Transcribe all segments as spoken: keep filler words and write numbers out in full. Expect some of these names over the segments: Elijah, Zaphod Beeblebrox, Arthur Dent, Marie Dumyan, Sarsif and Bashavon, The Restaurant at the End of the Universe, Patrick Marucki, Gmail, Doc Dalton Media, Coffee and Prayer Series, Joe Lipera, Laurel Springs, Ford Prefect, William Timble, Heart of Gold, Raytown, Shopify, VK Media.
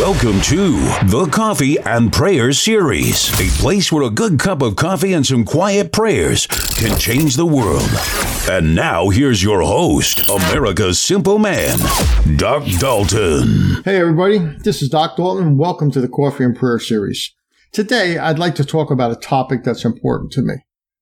Welcome to the Coffee and Prayer Series, a place where a good cup of coffee and some quiet prayers can change the world. And now here's your host, America's Simple Man, Doc Dalton. Hey everybody, this is Doc Dalton. Welcome to the Coffee and Prayer Series. Today I'd like to talk about a topic that's important to me.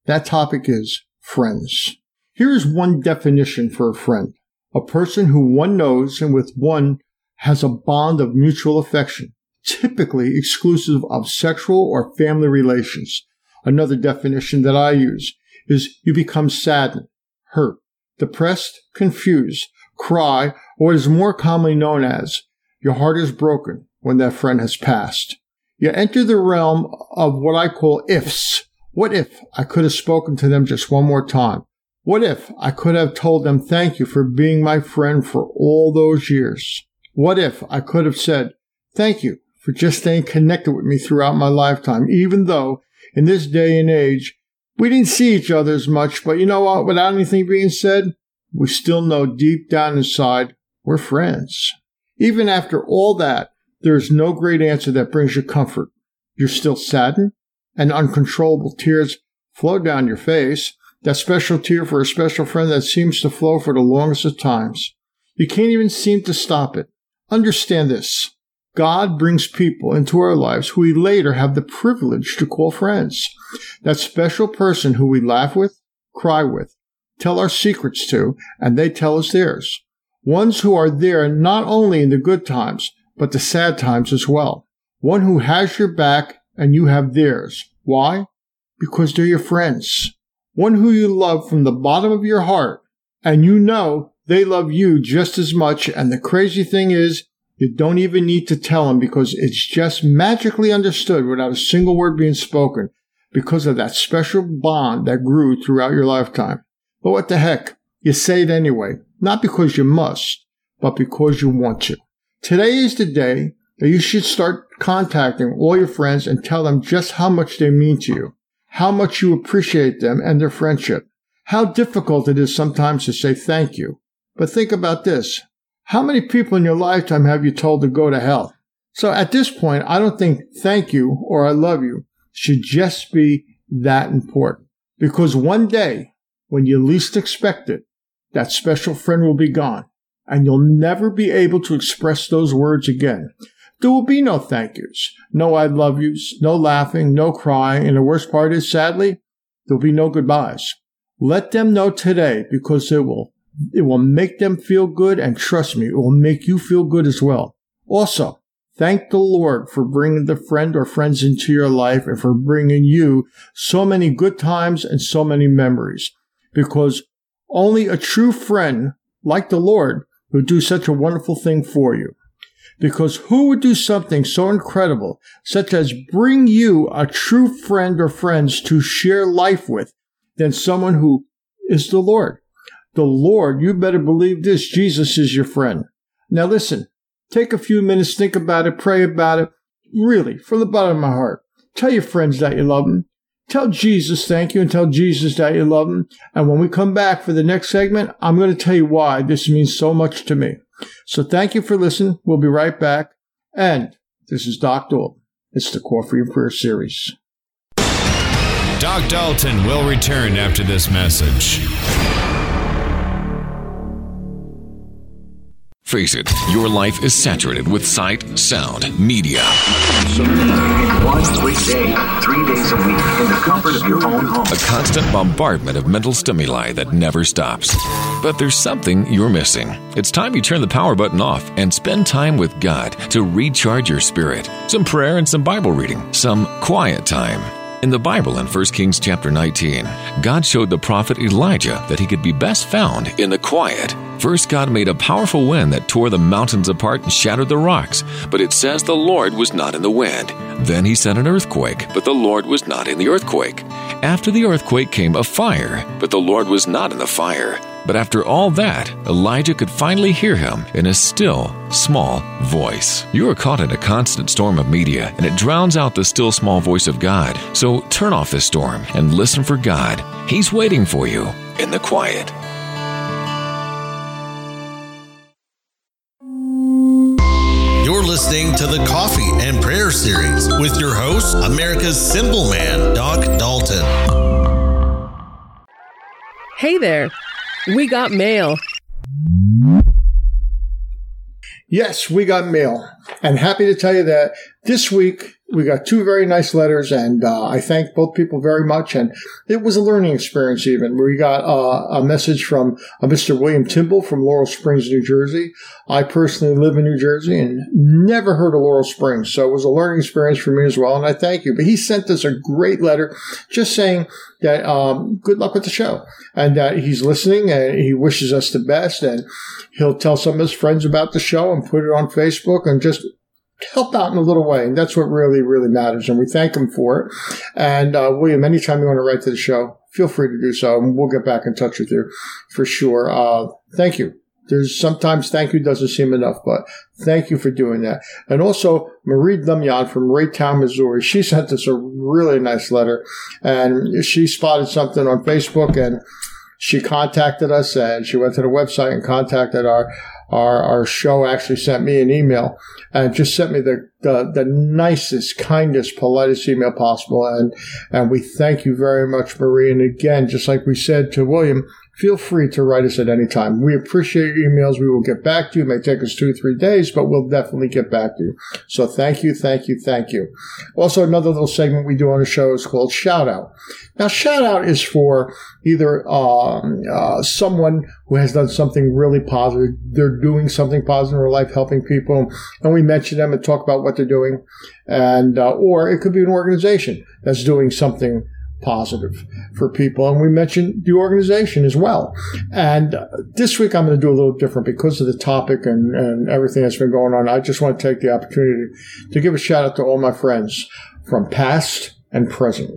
That topic is friends. Here is one definition for a friend. A person who one knows and with one has a bond of mutual affection, typically exclusive of sexual or family relations. Another definition that I use is you become saddened, hurt, depressed, confused, cry, or what is more commonly known as your heart is broken when that friend has passed. You enter the realm of what I call ifs. What if I could have spoken to them just one more time? What if I could have told them thank you for being my friend for all those years? What if I could have said, thank you for just staying connected with me throughout my lifetime, even though in this day and age, we didn't see each other as much, but you know what? Without anything being said, we still know deep down inside, we're friends. Even after all that, there is no great answer that brings you comfort. You're still saddened, and uncontrollable tears flow down your face, that special tear for a special friend that seems to flow for the longest of times. You can't even seem to stop it. Understand this. God brings people into our lives who we later have the privilege to call friends. That special person who we laugh with, cry with, tell our secrets to, and they tell us theirs. Ones who are there not only in the good times, but the sad times as well. One who has your back and you have theirs. Why? Because they're your friends. One who you love from the bottom of your heart, and you know they love you just as much, and the crazy thing is, you don't even need to tell them because it's just magically understood without a single word being spoken because of that special bond that grew throughout your lifetime. But what the heck? You say it anyway, not because you must, but because you want to. Today is the day that you should start contacting all your friends and tell them just how much they mean to you, how much you appreciate them and their friendship, how difficult it is sometimes to say thank you. But think about this. How many people in your lifetime have you told to go to hell? So at this point, I don't think thank you or I love you should just be that important. Because one day, when you least expect it, that special friend will be gone. And you'll never be able to express those words again. There will be no thank yous, no I love yous, no laughing, no crying. And the worst part is, sadly, there'll be no goodbyes. Let them know today because it will. It will make them feel good, and trust me, it will make you feel good as well. Also, thank the Lord for bringing the friend or friends into your life and for bringing you so many good times and so many memories. Because only a true friend, like the Lord, would do such a wonderful thing for you. Because who would do something so incredible, such as bring you a true friend or friends to share life with, than someone who is the Lord? The Lord, you better believe this, Jesus is your friend. Now listen, take a few minutes, think about it, pray about it. Really, from the bottom of my heart, tell your friends that you love them. Tell Jesus thank you and tell Jesus that you love them. And when we come back for the next segment, I'm going to tell you why this means so much to me. So thank you for listening. We'll be right back. And this is Doc Dalton. It's the Coffee and Prayer Series. Doc Dalton will return after this message. Face it, your life is saturated with sight, sound, media. Once a day, three days a week, in the comfort of your own home. A constant bombardment of mental stimuli that never stops. But there's something you're missing. It's time you turn the power button off and spend time with God to recharge your spirit. Some prayer and some Bible reading. Some quiet time. In the Bible, in First Kings chapter nineteen, God showed the prophet Elijah that he could be best found in the quiet. First, God made a powerful wind that tore the mountains apart and shattered the rocks, but it says the Lord was not in the wind. Then he sent an earthquake, but the Lord was not in the earthquake. After the earthquake came a fire, but the Lord was not in the fire. But after all that, Elijah could finally hear him in a still, small voice. You are caught in a constant storm of media, and it drowns out the still, small voice of God. So turn off this storm and listen for God. He's waiting for you in the quiet. You're listening listening to the Coffee and Prayer Series with your host, America's Symbol Man, Doc Dalton. Hey there, we got mail. Yes, we got mail. And happy to tell you that this week we got two very nice letters, and uh, I thank both people very much. And it was a learning experience even. We got uh, a message from uh, Mister William Timble from Laurel Springs, New Jersey. I personally live in New Jersey and never heard of Laurel Springs, so it was a learning experience for me as well, and I thank you. But he sent us a great letter just saying that um, good luck with the show and that he's listening and he wishes us the best, and he'll tell some of his friends about the show and put it on Facebook and just help out in a little way. And that's what really, really matters. And we thank him for it. And uh, William, anytime you want to write to the show, feel free to do so. And we'll get back in touch with you for sure. Uh, thank you. There's sometimes thank you doesn't seem enough, but thank you for doing that. And also Marie Dumyan from Raytown, Missouri. She sent us a really nice letter, and she spotted something on Facebook, and she contacted us, and she went to the website and contacted our Our, our show. Actually sent me an email and just sent me the, the, the nicest, kindest, politest email possible. And, and we thank you very much, Marie. And again, just like we said to William, feel free to write us at any time. We appreciate your emails. We will get back to you. It may take us two or three days, but we'll definitely get back to you. So thank you, thank you, thank you. Also, another little segment we do on the show is called Shout Out. Now, Shout Out is for either um, uh, someone who has done something really positive. They're doing something positive in their life, helping people, and we mention them and talk about what they're doing. And uh, or it could be an organization that's doing something positive for people, and we mention the organization as well. And uh, this week I'm going to do a little different because of the topic and, and everything that's been going on. I just want to take the opportunity to give a shout out to all my friends from past and present,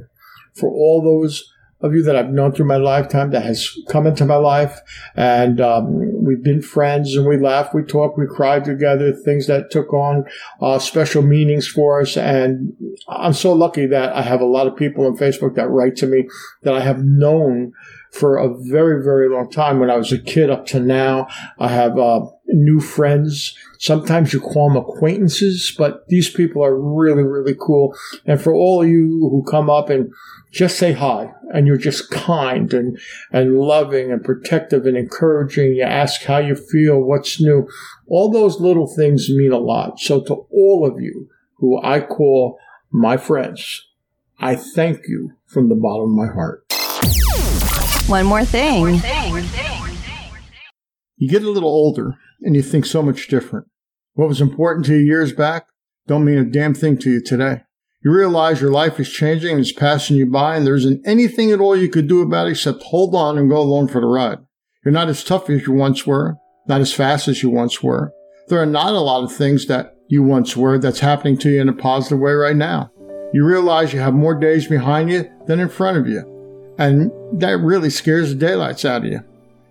for all those of you that I've known through my lifetime, that has come into my life, and um, we've been friends, and we laughed, we talked, we cried together, things that took on uh, special meanings for us. And I'm so lucky that I have a lot of people on Facebook that write to me that I have known for a very, very long time. When I was a kid up to now, I have uh, new friends. Sometimes you call them acquaintances, but these people are really, really cool. And for all of you who come up and just say hi, and you're just kind and, and loving and protective and encouraging, you ask how you feel, what's new, all those little things mean a lot. So to all of you who I call my friends, I thank you from the bottom of my heart. One more thing. One more thing. One thing. One thing. You get a little older and you think so much different. What was important to you years back don't mean a damn thing to you today. You realize your life is changing and it's passing you by, and there isn't anything at all you could do about it except hold on and go along for the ride. You're not as tough as you once were, not as fast as you once were. There are not a lot of things that you once were that's happening to you in a positive way right now. You realize you have more days behind you than in front of you, and that really scares the daylights out of you.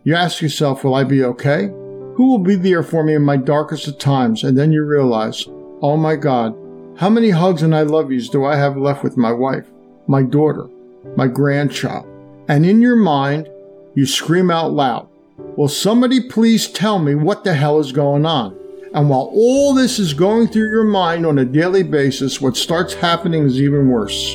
You ask yourself, will I be okay? Who will be there for me in my darkest of times? And then you realize, oh my God, how many hugs and I love yous do I have left with my wife, my daughter, my grandchild? And in your mind, you scream out loud, will somebody please tell me what the hell is going on? And while all this is going through your mind on a daily basis, what starts happening is even worse.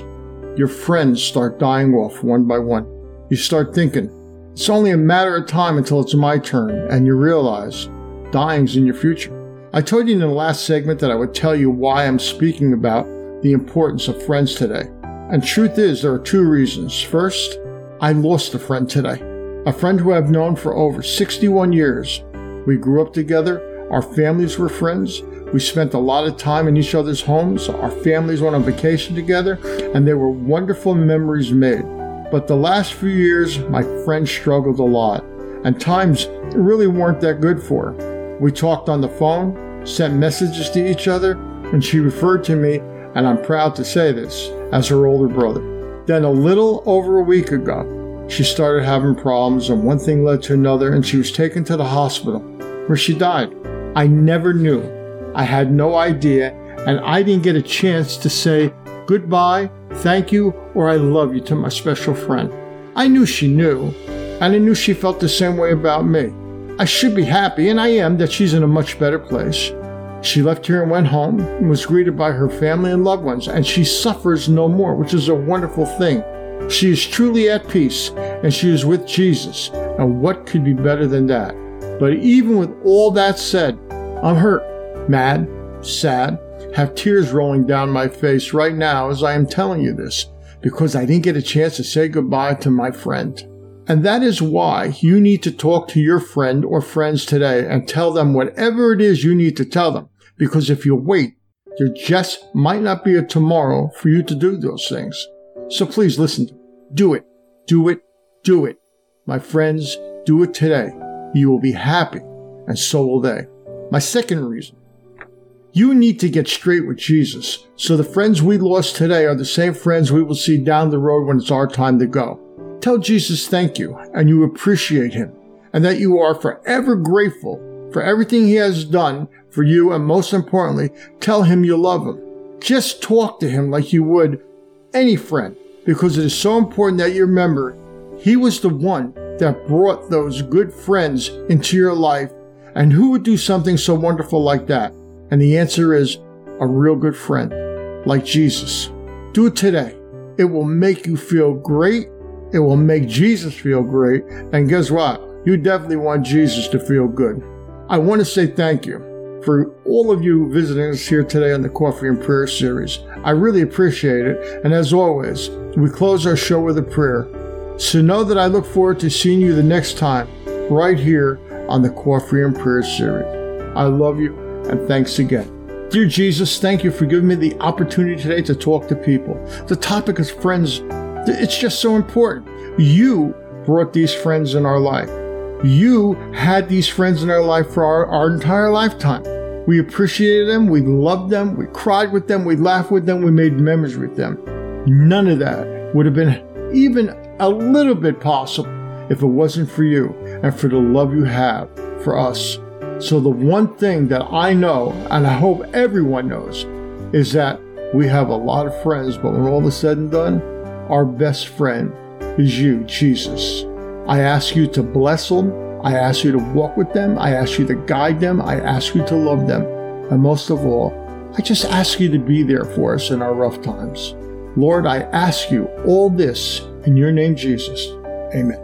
Your friends start dying off one by one. You start thinking, it's only a matter of time until it's my turn, and you realize dying's in your future. I told you in the last segment that I would tell you why I'm speaking about the importance of friends today. And truth is, there are two reasons. First, I lost a friend today. A friend who I've known for over sixty-one years. We grew up together. Our families were friends. We spent a lot of time in each other's homes. Our families went on vacation together, and there were wonderful memories made. But the last few years, my friend struggled a lot, and times really weren't that good for her. We talked on the phone, sent messages to each other, and she referred to me, and I'm proud to say this, as her older brother. Then a little over a week ago, she started having problems, and one thing led to another, and she was taken to the hospital, where she died. I never knew. I had no idea, and I didn't get a chance to say goodbye, thank you, or I love you to my special friend. I knew she knew, and I knew she felt the same way about me. I should be happy, and I am, that she's in a much better place. She left here and went home and was greeted by her family and loved ones, and she suffers no more, which is a wonderful thing. She is truly at peace, and she is with Jesus, and what could be better than that? But even with all that said, I'm hurt, mad, sad, have tears rolling down my face right now as I am telling you this, because I didn't get a chance to say goodbye to my friend. And that is why you need to talk to your friend or friends today and tell them whatever it is you need to tell them, because if you wait, there just might not be a tomorrow for you to do those things. So please listen, do it, do it, do it. My friends, do it today. You will be happy, and so will they. My second reason, you need to get straight with Jesus, so the friends we lost today are the same friends we will see down the road when it's our time to go. Tell Jesus thank you, and you appreciate him, and that you are forever grateful for everything he has done for you, and most importantly, tell him you love him. Just talk to him like you would any friend, because it is so important that you remember he was the one that brought those good friends into your life, and who would do something so wonderful like that? And the answer is a real good friend, like Jesus. Do it today. It will make you feel great. It will make Jesus feel great. And guess what? You definitely want Jesus to feel good. I want to say thank you for all of you visiting us here today on the Coffee and Prayer Series. I really appreciate it. And as always, we close our show with a prayer. So know that I look forward to seeing you the next time right here on the Coffee and Prayer Series. I love you, and thanks again. Dear Jesus, thank you for giving me the opportunity today to talk to people. The topic is friends. It's just so important. You brought these friends in our life. You had these friends in our life for our, our entire lifetime. We appreciated them. We loved them. We cried with them. We laughed with them. We made memories with them. None of that would have been even a little bit possible if it wasn't for you and for the love you have for us. So the one thing that I know, and I hope everyone knows, is that we have a lot of friends, but when all is said and done, our best friend is you, Jesus. I ask you to bless them. I ask you to walk with them. I ask you to guide them. I ask you to love them. And most of all, I just ask you to be there for us in our rough times. Lord, I ask you all this in your name, Jesus. Amen.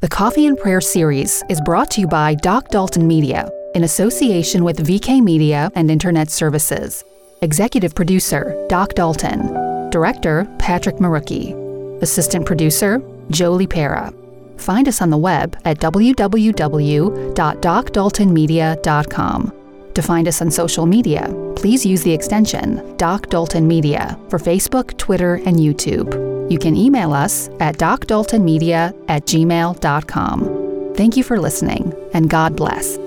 The Coffee and Prayer Series is brought to you by Doc Dalton Media, in association with V K Media and Internet Services. Executive Producer, Doc Dalton. Director, Patrick Marucki. Assistant Producer, Joe Lipera. Find us on the web at w w w dot doc dalton media dot com. To find us on social media, please use the extension Doc Dalton Media for Facebook, Twitter, and YouTube. You can email us at doc dalton media at gmail dot com. Thank you for listening, and God bless.